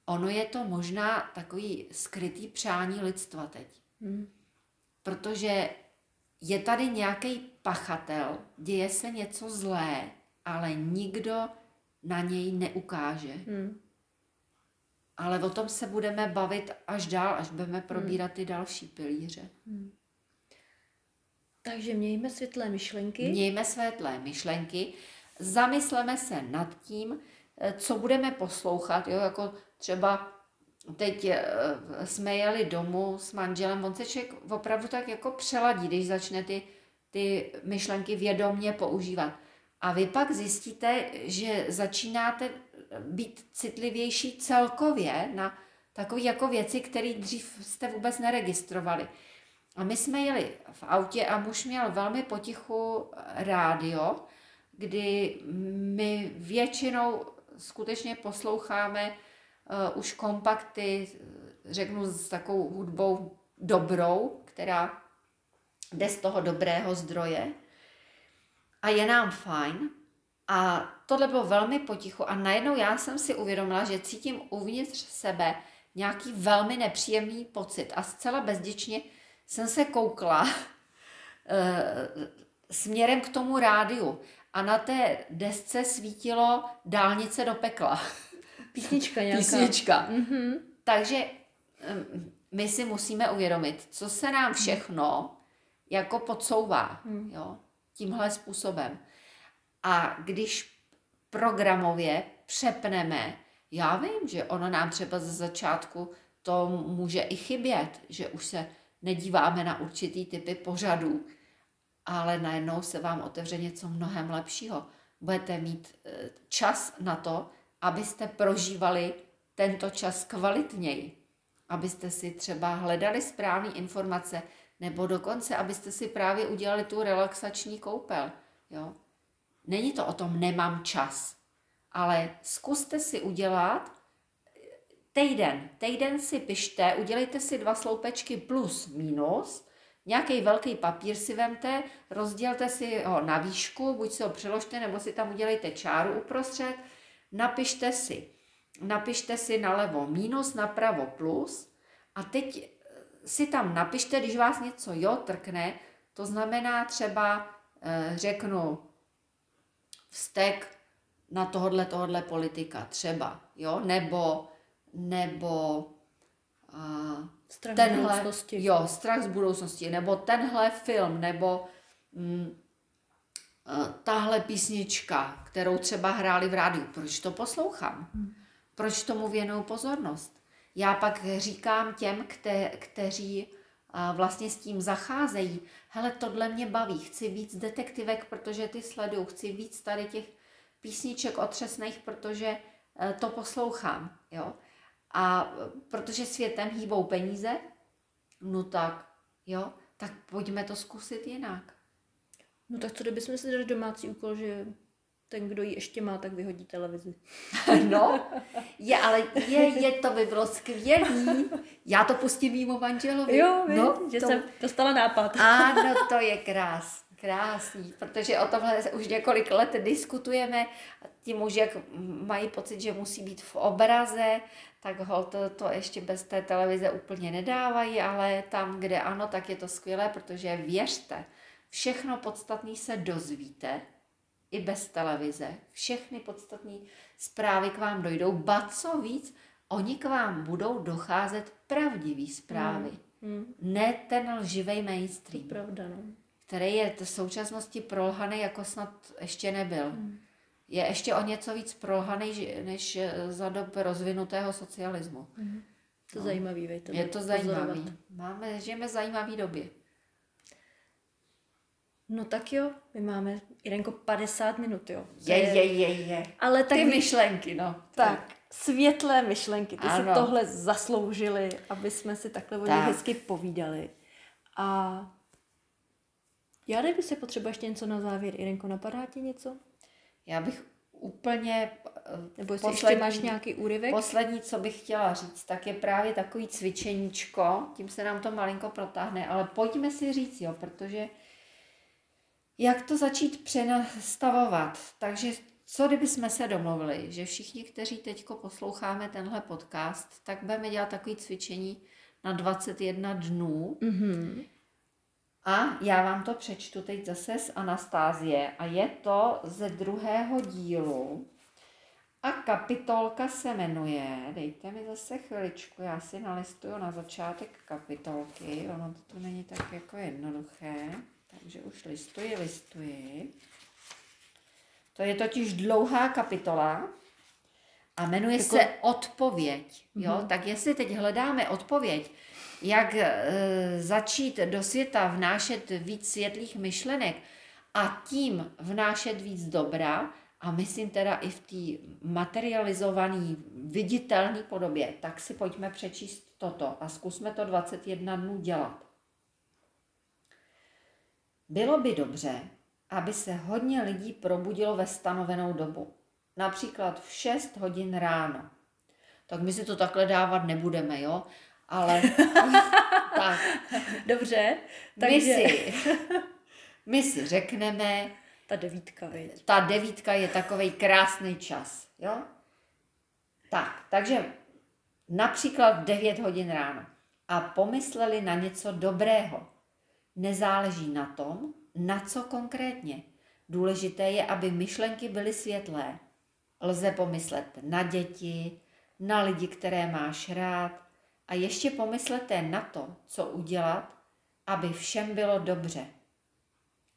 ono je to možná takový skrytý přání lidstva teď. Hmm. Protože je tady nějaký pachatel, děje se něco zlé, ale nikdo na něj neukáže. Hmm. Ale o tom se budeme bavit až dál, až budeme probírat ty další pilíře. Hmm. Takže mějme světlé myšlenky. Mějme světlé myšlenky. Zamysleme se nad tím, co budeme poslouchat. Jo? Jako třeba teď jsme jeli domů s manželem, on se člověk opravdu tak jako přeladí, když začne ty, ty myšlenky vědomě používat. A vy pak zjistíte, že začínáte být citlivější celkově na takové jako věci, které dřív jste vůbec neregistrovali. A my jsme jeli v autě a muž měl velmi potichu rádio, kdy my většinou skutečně posloucháme uh, už kompakty, řeknu s takovou hudbou dobrou, která jde z toho dobrého zdroje a je nám fajn. A tohle bylo velmi potichu a najednou já jsem si uvědomila, že cítím uvnitř sebe nějaký velmi nepříjemný pocit a zcela bezděčně jsem se koukla uh, směrem k tomu rádiu a na té desce svítilo Dálnice do pekla. Písnička nějaká. Písnička. Mm-hmm. Takže um, my si musíme uvědomit, co se nám všechno jako podsouvá mm. jo, tímhle způsobem. A když programově přepneme, já vím, že ono nám třeba ze začátku to může i chybět, že už se nedíváme na určitý typy pořadů, ale najednou se vám otevře něco mnohem lepšího. Budete mít čas na to, abyste prožívali tento čas kvalitněji. Abyste si třeba hledali správné informace, nebo dokonce, abyste si právě udělali tu relaxační koupel. Jo? Není to o tom, nemám čas, ale zkuste si udělat týden. Týden si pište, udělejte si dva sloupečky plus, minus, nějaký velký papír si vemte, rozdělte si ho na výšku, buď si ho přeložte, nebo si tam udělejte čáru uprostřed, napište si, napište si nalevo minus, napravo plus a teď si tam napište, když vás něco jo trkne, to znamená třeba, řeknu, vztek na tohodle, tohodle politika třeba, jo, nebo nebo uh, strach tenhle, budoucnosti. Jo, strach z budoucnosti, nebo tenhle film, nebo mm, uh, tahle písnička, kterou třeba hráli v rádiu. Proč to poslouchám? Hmm. Proč tomu věnuju pozornost? Já pak říkám těm, kte, kteří uh, vlastně s tím zacházejí, hele, tohle mě baví, chci víc detektivek, protože ty sleduju, chci víc tady těch písniček otřesných, protože uh, to poslouchám, jo. A protože světem hýbou peníze, no tak, jo, tak pojďme to zkusit jinak. No tak co kdybychom si dali domácí úkol, že ten, kdo ji ještě má, tak vyhodí televizi. No, je, ale je, je to by bylo skvělý. Já to pustím mimo manželovi. Jo, vím, no, že to... jsem dostala nápad. Ano, to je krás, krásný, protože o tomhle už několik let diskutujeme. Ti muži, jak mají pocit, že musí být v obraze, tak holt to ještě bez té televize úplně nedávají, ale tam, kde ano, tak je to skvělé, protože věřte, všechno podstatné se dozvíte i bez televize. Všechny podstatné zprávy k vám dojdou, ba co víc, oni k vám budou docházet pravdivý zprávy. Hmm. Hmm. Ne ten lživej mainstream. Pravda, no. Který je v současnosti prolhaný, jako snad ještě nebyl. Hmm. Je ještě o něco víc prolhaný, než za dob rozvinutého socialismu. Hmm. To no. zajímavý, vejte. Je to zajímavý. Máme, žijeme v zajímavý době. No tak jo, my máme, Jirenko, padesát minut, jo. Je, je, je, je. Ale tak ty myšlenky, no. Tak. tak. Světlé myšlenky, ty ano. si tohle zasloužili, aby jsme si takhle o nich hezky povídali. A já nevím, jestli potřeba ještě něco na závěr. Irenko, napadá ti něco? Já bych úplně... Nebo jestli poslední, ještě máš nějaký úryvek? Poslední, co bych chtěla říct, tak je právě takový cvičeníčko, tím se nám to malinko protáhne, ale pojďme si říct, jo, protože jak to začít přenastavovat? Takže co kdyby jsme se domluvili, že všichni, kteří teďko posloucháme tenhle podcast, tak budeme dělat takové cvičení na dvacet jedna dnů. Mm-hmm. A já vám to přečtu teď zase z Anastasie. A je to ze druhého dílu. A kapitolka se jmenuje, dejte mi zase chviličku, já si nalistuju na začátek kapitolky, ono to tu není tak jako jednoduché, takže už listuji, listuji. To je totiž dlouhá kapitola a jmenuje jako... se Odpověď. Jo? Mm-hmm. Tak jestli teď hledáme odpověď, jak e, začít do světa vnášet víc světlých myšlenek a tím vnášet víc dobra, a myslím teda i v té materializované, viditelné podobě, tak si pojďme přečíst toto a zkusme to dvacet jedna dnů dělat. Bylo by dobře, aby se hodně lidí probudilo ve stanovenou dobu. Například v šest hodin ráno. Tak my si to takhle dávat nebudeme, jo? Ale... tak. Dobře. Takže... My, si, my si řekneme... Ta devítka, věc. Ta devítka je takovej krásný čas, jo? Tak, takže například v devět hodin ráno. A pomysleli na něco dobrého. Nezáleží na tom, na co konkrétně. Důležité je, aby myšlenky byly světlé. Lze pomyslet na děti, na lidi, které máš rád a ještě pomyslete na to, co udělat, aby všem bylo dobře.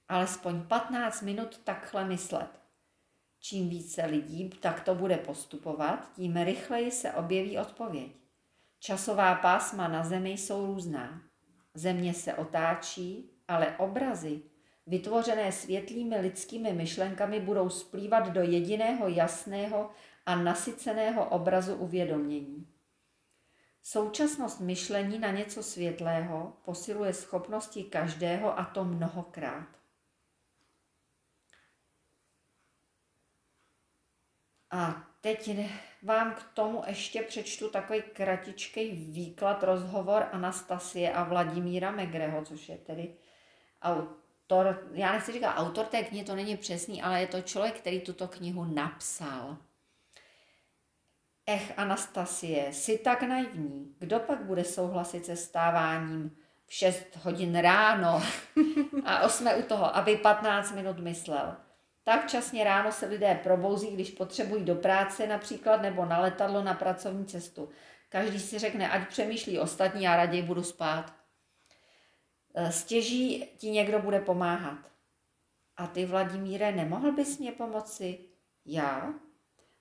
Alespoň patnáct minut takhle myslet. Čím více lidí takto bude postupovat, tím rychleji se objeví odpověď. Časová pásma na Zemi jsou různá. Země se otáčí, ale obrazy vytvořené světlými lidskými myšlenkami budou splývat do jediného jasného a nasyceného obrazu uvědomění. Současnost myšlení na něco světlého posiluje schopnosti každého a to mnohokrát. A teď vám k tomu ještě přečtu takový kratičkej výklad, rozhovor Anastasie a Vladimíra Megreho, což je tedy autor. Já nechci říkat autor té knihy, to není přesný, ale je to člověk, který tuto knihu napsal. Ech, Anastasie, jsi tak naivní. Kdo pak bude souhlasit se stáváním v šest hodin ráno a osme u toho, aby patnáct minut myslel? Tak časně ráno se lidé probouzí, když potřebují do práce například nebo na letadlo na pracovní cestu. Každý si řekne, ať přemýšlí ostatní, já raději budu spát. Stěží ti někdo bude pomáhat. A ty, Vladimíre, nemohl bys mě pomoci? Já?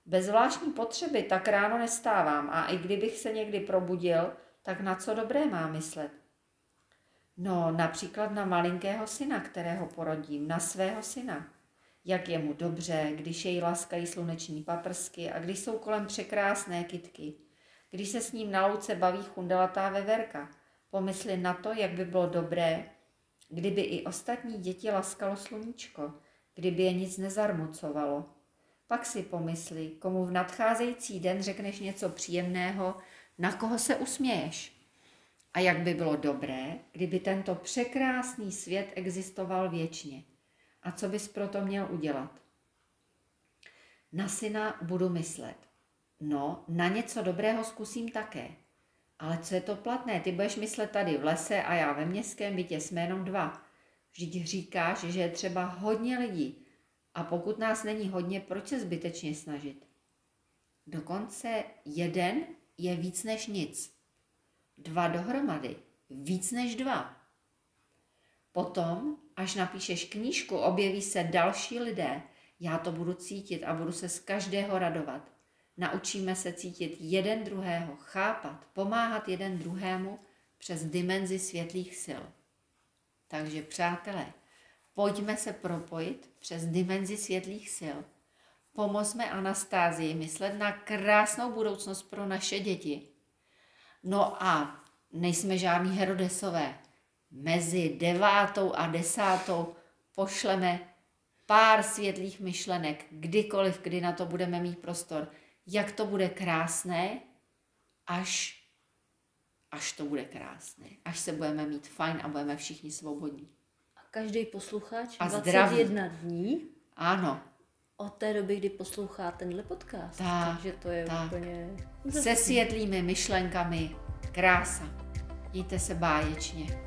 Bez zvláštní potřeby tak ráno nestávám a i kdybych se někdy probudil, tak na co dobré má myslet? No, například na malinkého syna, kterého porodím, na svého syna. Jak je mu dobře, když jej laskají sluneční paprsky a když jsou kolem překrásné kytky. Když se s ním na louce baví chundelatá veverka. Pomysli na to, jak by bylo dobré, kdyby i ostatní děti laskalo sluníčko, kdyby je nic nezarmucovalo. Pak si pomysli, komu v nadcházející den řekneš něco příjemného, na koho se usměješ. A jak by bylo dobré, kdyby tento překrásný svět existoval věčně. A co bys proto měl udělat? Na syna budu myslet. No, na něco dobrého zkusím také. Ale co je to platné? Ty budeš myslet tady v lese a já ve městském bytě, jsme jenom dva. Vždyť říkáš, že je třeba hodně lidí. A pokud nás není hodně, proč se zbytečně snažit? Dokonce jeden je víc než nic. Dva dohromady víc než dva. Potom, až napíšeš knížku, objeví se další lidé. Já to budu cítit a budu se z každého radovat. Naučíme se cítit jeden druhého, chápat, pomáhat jeden druhému přes dimenzi světlých sil. Takže přátelé, pojďme se propojit přes dimenzi světlých sil. Pomozme Anastázii myslet na krásnou budoucnost pro naše děti. No a nejsme žádní Herodesové. Mezi devátou a desátou pošleme pár světlých myšlenek, kdykoliv, kdy na to budeme mít prostor. Jak to bude krásné, až, až to bude krásné. Až se budeme mít fajn a budeme všichni svobodní. A každý posluchač a dvacet jedna dní. Ano. Od té doby, kdy poslouchá tenhle podcast. Tak, takže to je tak. Úplně... Se světlými myšlenkami. Krása. Mějte se báječně.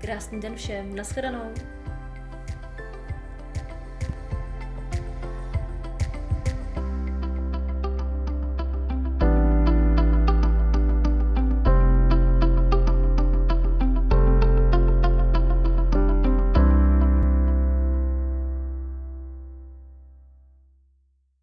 Krásný den všem. Naschledanou.